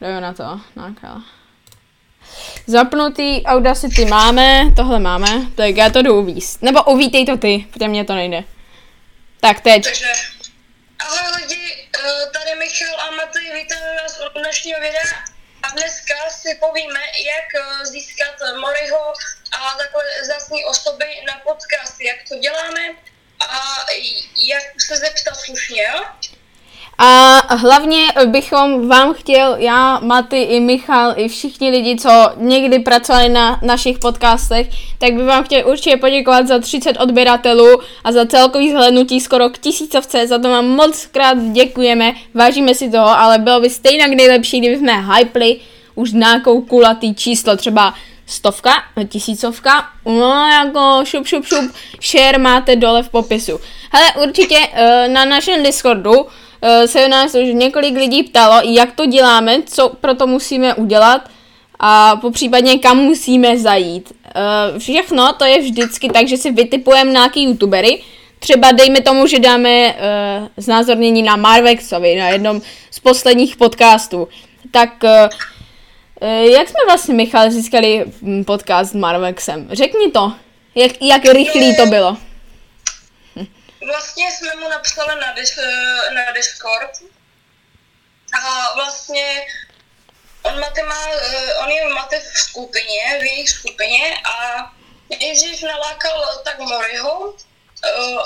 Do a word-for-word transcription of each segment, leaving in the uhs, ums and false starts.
Jdeme na to, nákala. Zapnutý Audacity máme, tohle máme, tak já to jdu uvíst. Nebo uvítej to ty, protože mě to nejde. Tak teď. Takže, ahoj lidi, tady Michal a Matej, vítáme vás od dnešního videa. A dneska si povíme, jak získat Moriho a takové zásný osoby na podcast, jak to děláme a jak se zeptat slušně, jo? A hlavně bychom vám chtěl, já, Maty i Michal i všichni lidi, co někdy pracovali na našich podcastech, tak bych vám chtěl určitě poděkovat za třicet odběratelů a za celkový zhlédnutí skoro k tisícovce, za to vám moc krát děkujeme, vážíme si toho, ale bylo by stejně nejlepší, kdybychom hypli už nějakou kulatý číslo, třeba stovka, tisícovka, no jako šup, šup, šup, share máte dole v popisu. Hele, určitě na našem Discordu se nás už několik lidí ptalo, jak to děláme, co pro to musíme udělat a popřípadně kam musíme zajít. Všechno to je vždycky tak, že si vytipujeme nějaký youtubery, třeba dejme tomu, že dáme znázornění na Marwexovi, na jednom z posledních podcastů. Tak jak jsme vlastně, Michale, získali podcast s Marwexem? Řekni to, jak, jak rychlý to bylo. Vlastně jsme mu napsali na, dis, na Discord a vlastně on, Mate má, on je Mate v skupině, v jejich skupině a nejdřív nalákal tak Moriho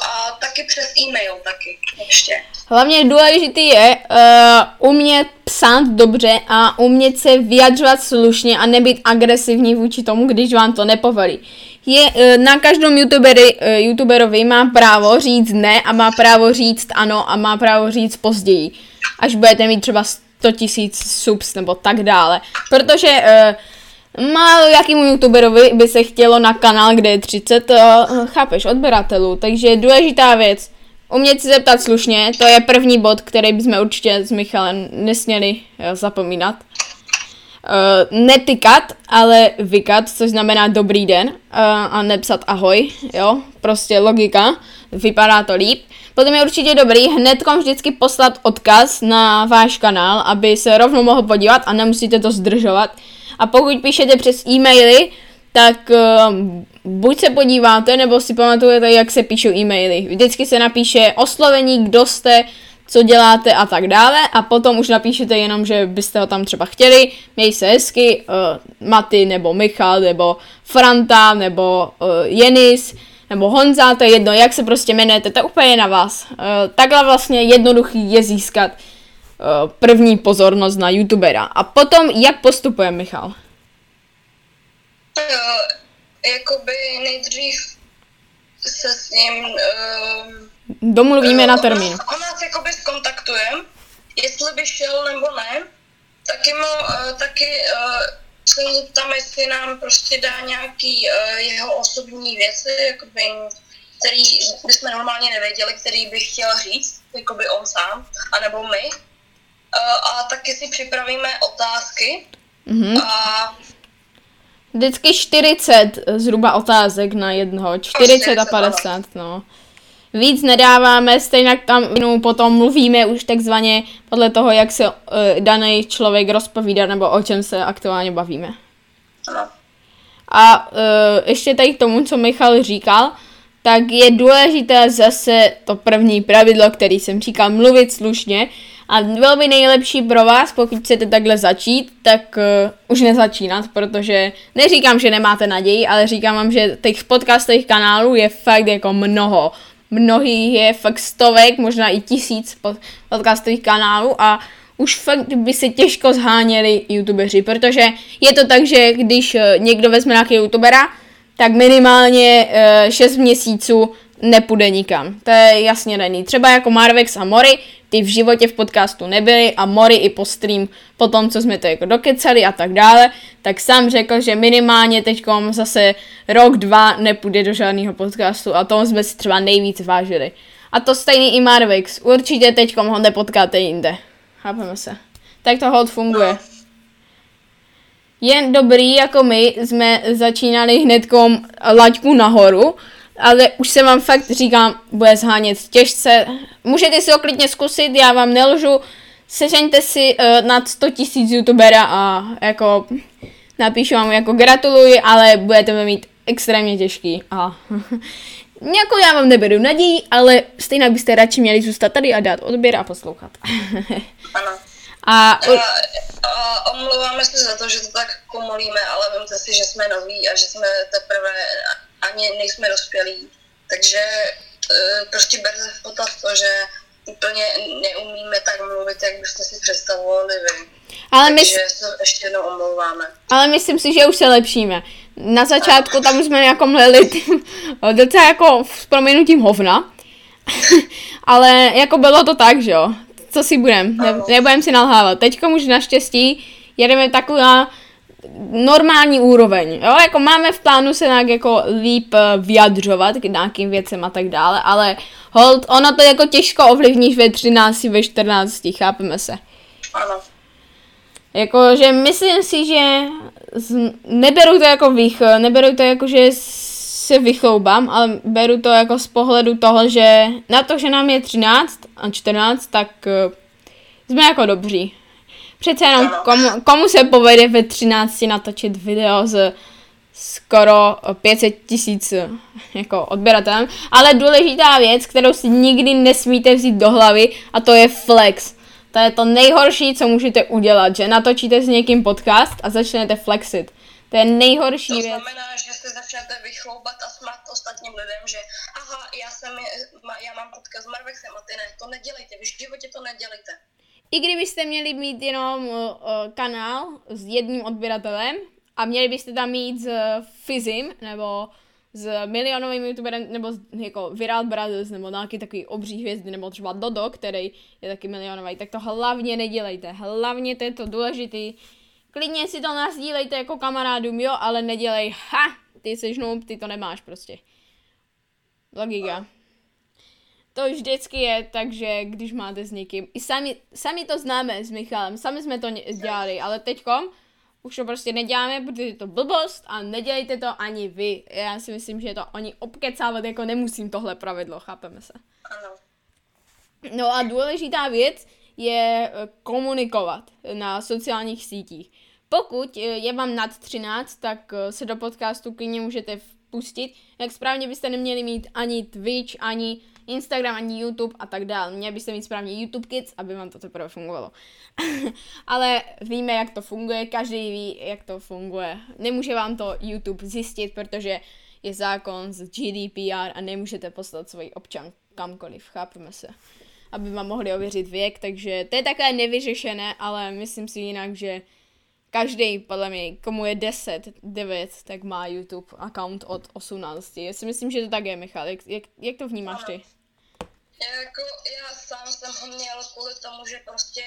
a taky přes e-mail taky ještě. Hlavně důležitý je uh, umět psát dobře a umět se vyjadřovat slušně a nebýt agresivní vůči tomu, když vám to nepovolí. Je, na každém youtuberi, youtuberovi má právo říct ne a má právo říct ano a má právo říct později, až budete mít třeba sto tisíc subs nebo tak dále, protože uh, málo jakému youtuberovi by se chtělo na kanál, kde je třicet, uh, chápeš, odběratelů, takže důležitá věc, umět si zeptat slušně, to je první bod, který bychom určitě s Michalem nesměli uh, zapomínat. Uh, netykat, ale vykat, což znamená dobrý den uh, a nepsat ahoj, jo, prostě logika, vypadá to líp. Potom je určitě dobrý hnedkom vždycky poslat odkaz na váš kanál, aby se rovnou mohl podívat a nemusíte to zdržovat. A pokud píšete přes e-maily, tak uh, buď se podíváte, nebo si pamatujete, jak se píšou e-maily. Vždycky se napíše oslovení, kdo jste, co děláte a tak dále a potom už napíšete jenom, že byste ho tam třeba chtěli, měj se hezky, uh, Maty nebo Michal nebo Franta nebo uh, Jenis nebo Honza, to je jedno, jak se prostě jmenujete, to je úplně na vás. Uh, takhle vlastně jednoduchý je získat uh, první pozornost na youtubera. A potom, jak postupuje Michal? Uh, jakoby nejdřív se s ním... Uh... Domluvíme na termín. A nás jakoby zkontaktujeme, jestli by šel nebo ne, taky, mu, taky se mu ptám, jestli nám prostě dá nějaký jeho osobní věci, jakoby, který bychom normálně nevěděli, který by chtěl říct, jakoby on sám, anebo my. A taky si připravíme otázky. Mm-hmm. A... Vždycky čtyřicet zhruba otázek na jednoho, čtyřicet a padesát, no. Víc nedáváme, stejně tam no, potom mluvíme už takzvaně podle toho, jak se uh, daný člověk rozpovídá nebo o čem se aktuálně bavíme. A uh, ještě tady k tomu, co Michal říkal, tak je důležité zase to první pravidlo, který jsem říkal, mluvit slušně. A bylo by nejlepší pro vás, pokud chcete takhle začít, tak uh, už nezačínat, protože neříkám, že nemáte naději, ale říkám vám, že těch podcastových kanálů je fakt jako mnoho. Mnohých je fakt stovek, možná i tisíc pod, podcastových kanálů a už fakt by se těžko zháněli youtubeři, protože je to tak, že když někdo vezme nějaký youtubera, tak minimálně e, šest měsíců nepůjde nikam. To je jasně daný. Třeba jako Marwex a Mori, ty v životě v podcastu nebyli a Mori i po stream, po tom, co jsme to jako dokecali a tak dále, tak sám řekl, že minimálně teďkom zase rok, dva nepůjde do žádného podcastu a toho jsme si třeba nejvíc vážili. A to stejný i Marwex, určitě teďkom ho nepotkáte jinde. Chápeme se. Tak to hod funguje. Jen dobrý, jako my jsme začínali hnedkom laťku nahoru, ale už se vám fakt říkám, bude zhánět těžce. Můžete si ho klidně zkusit, já vám nelžu, sežeňte si uh, nad sto tisíc youtubera a jako napíšu vám jako gratuluji, ale budete mi mít extrémně těžký. A jako já vám neberu naději, ale stejně byste radši měli zůstat tady a dát odběr a poslouchat. Ano. A, o... a, a omlouváme se za to, že to tak komolíme, ale vemte si, že jsme noví a že jsme teprve ani nejsme dospělí. Takže e, prostě berte v potaz to, že úplně neumíme tak mluvit, jak byste si představovali vy. Ale takže my... se ještě jednou omlouváme. Ale myslím si, že už se lepšíme. Na začátku a... tam jsme jako mleli docela jako s proměnutím hovna, ale jako bylo to tak, že jo. Co si budem, ne, nebudem si nalhávat. Teďko už naštěstí jedeme taková normální úroveň, jo, jako máme v plánu se nějak jako líp vyjadřovat k nějakým věcem a tak dále, ale hold, ono to jako těžko ovlivníš ve třinácti, ve čtrnácti, chápeme se. Ano. Jako, že myslím si, že z, neberu to jako vych, neberu to jako, že se vychloubám, ale beru to jako z pohledu toho, že na to, že nám je třináct a čtrnáct, tak uh, jsme jako dobří. Přece jenom komu, komu se povede ve třinácti natočit video z skoro pět set tisíc jako odběratelů, ale důležitá věc, kterou si nikdy nesmíte vzít do hlavy, a to je flex. To je to nejhorší, co můžete udělat, že natočíte s někým podcast a začnete flexit. To je nejhorší věc. To znamená, že se začnete vychloubat a smát ostatním lidem, že aha, já, jsem, já mám podcast s Marwexem a ty ne, to nedělejte, v životě to nedělejte. I kdybyste měli mít jenom uh, kanál s jedním odběratelem a měli byste tam mít s uh, Fizim nebo s milionovým youtuberem, nebo s, jako Viral Brothers, nebo nějaký takový obří hvězdy, nebo třeba Dodo, který je taky milionový, tak to hlavně nedělejte, hlavně to je to důležitý. Klidně si to nasdílejte jako kamarádům, jo, ale nedělej, ha, ty seš noob, ty to nemáš prostě. Logika. To už vždycky je, takže když máte s někým, i sami, sami to známe s Michalem, sami jsme to dělali, ale teďkom už to prostě neděláme, protože je to blbost a nedělejte to ani vy. Já si myslím, že to oni obkecávat, jako nemusím tohle pravidlo, chápeme se. No a důležitá věc je komunikovat na sociálních sítích. Pokud je vám nad třináct, tak se do podcastu klidně můžete vpustit. Jak správně byste neměli mít ani Twitch, ani Instagram, ani YouTube a tak dále. Měli byste mít správně YouTube Kids, aby vám to teprve fungovalo. Ale víme, jak to funguje, každý ví, jak to funguje. Nemůže vám to YouTube zjistit, protože je zákon z G D P R a nemůžete poslat svůj občan kamkoliv, chápeme se. Aby vám mohli ověřit věk, takže to je takové nevyřešené, ale myslím si jinak, že každý, podle mě, komu je deset, devět, tak má YouTube account od osmnácti. Já si myslím, že to tak je, Michal. Jak, jak, jak to vnímáš ty? Já, jako, já sám jsem ho měl kvůli tomu, že prostě,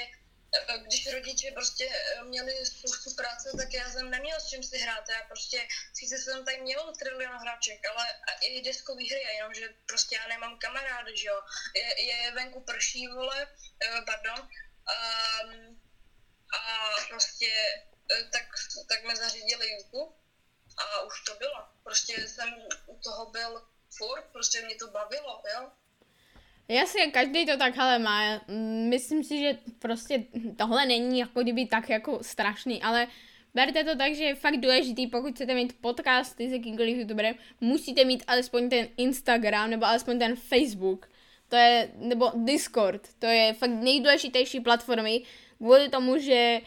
když rodiče prostě měli spoustu práce, tak já jsem neměl s čím si hrát. Já prostě, sice jsem tady měl trilion hráček, ale i deskový hry, jenomže prostě já nemám kamarády, že jo. Je, je venku prší, vole, pardon. Um, A prostě tak, tak mě zařídili YouTube a už to bylo. Prostě jsem u toho byl furt, prostě mě to bavilo, jo? Jasně, každý to takhle má. Myslím si, že prostě tohle není jako kdyby tak jako strašný, ale berte to tak, že je fakt důležitý, pokud chcete mít podcasty s jakýmkoliv youtuberem, musíte mít alespoň ten Instagram nebo alespoň ten Facebook, to je, nebo Discord, to je fakt nejdůležitější platformy, kvůli tomu, že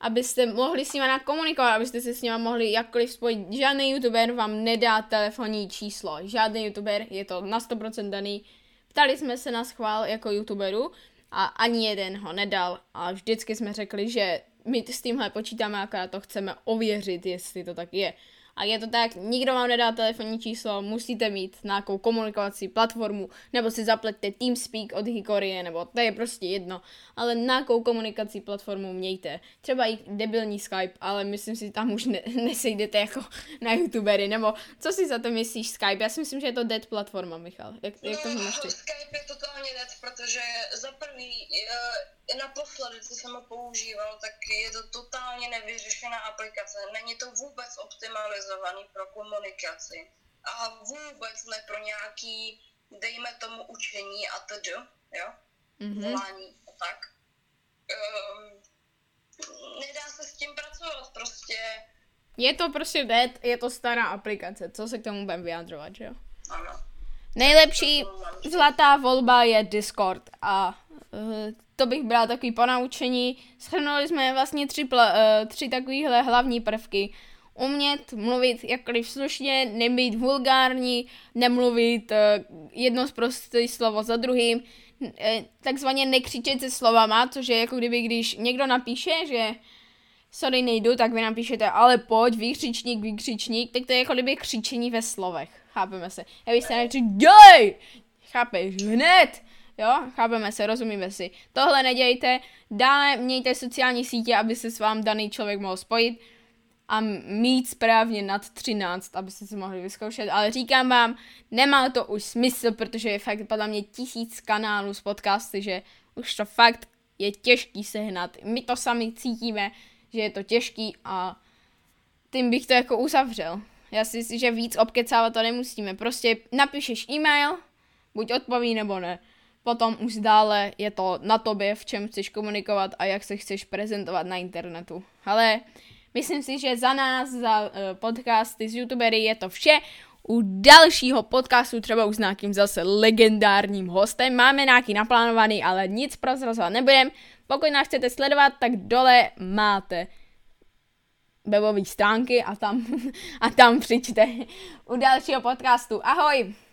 abyste mohli s nima komunikovat, abyste se s nima mohli jakkoliv spojit. Žádný youtuber vám nedá telefonní číslo. Žádný youtuber, je to na sto procent daný. Ptali jsme se na schvál jako youtuberu a ani jeden ho nedal. A vždycky jsme řekli, že my s tímhle počítáme, akorát to chceme ověřit, jestli to tak je. A je to tak, nikdo vám nedá telefonní číslo, musíte mít nějakou komunikovací platformu, nebo si zapleťte Teamspeak od Hikorie, nebo to je prostě jedno, ale nějakou komunikací platformu mějte. Třeba i debilní Skype, ale myslím si, tam už ne- nesejdete jako na youtubery, nebo co si za to myslíš Skype? Já si myslím, že je to dead platforma, Michal. Jak, jak to vnímáš ty? Skype je totálně dead, protože za první, naposledy, co jsem ho používal, tak je to totálně nevyřešená aplikace. Není to vůbec optimální pro komunikaci a vůbec ne pro nějaký, dejme tomu, učení a tedy, jo, volání, mm-hmm. tak. um, nedá se s tím pracovat prostě. Je to prostě dead, je to stará aplikace, co se k tomu budeme vyjadřovat, že jo? Ano. Nejlepší zlatá volba je Discord a uh, to bych brala takový ponaučení. Shrnuli jsme vlastně tři, pl- uh, tři takovýhle hlavní prvky. Umět mluvit jakkoliv slušně, nebýt vulgární, nemluvit uh, jedno zprostý slovo za druhým, uh, takzvaně nekřičet se slovama, což je jako kdyby, když někdo napíše, že sorry, nejdu, tak vy napíšete, ale pojď, výkřičník, výkřičník, tak to je jako kdyby křičení ve slovech, chápeme se. Já bych se nekřičil, dělej, chápeš, hned, jo, chápeme se, rozumíme si. Tohle nedělejte, dále mějte sociální sítě, aby se s vám daný člověk mohl spojit a mít správně nad třináct, aby jste se mohli vyzkoušet, ale říkám vám, nemá to už smysl, protože je fakt podle mě tisíc kanálů z podcasty, že už to fakt je těžký sehnat, my to sami cítíme, že je to těžký a tím bych to jako uzavřel. Já si myslím, že víc obkecávat to nemusíme, prostě napíšeš e-mail, buď odpoví nebo ne, potom už dále je to na tobě, v čem chceš komunikovat a jak se chceš prezentovat na internetu, ale myslím si, že za nás, za podcasty z YouTubery je to vše. U dalšího podcastu třeba už s nějakým zase legendárním hostem. Máme nějaký naplánovaný, ale nic prozrazovat nebudem. Pokud nás chcete sledovat, tak dole máte webové stránky a tam, a tam přičte u dalšího podcastu. Ahoj!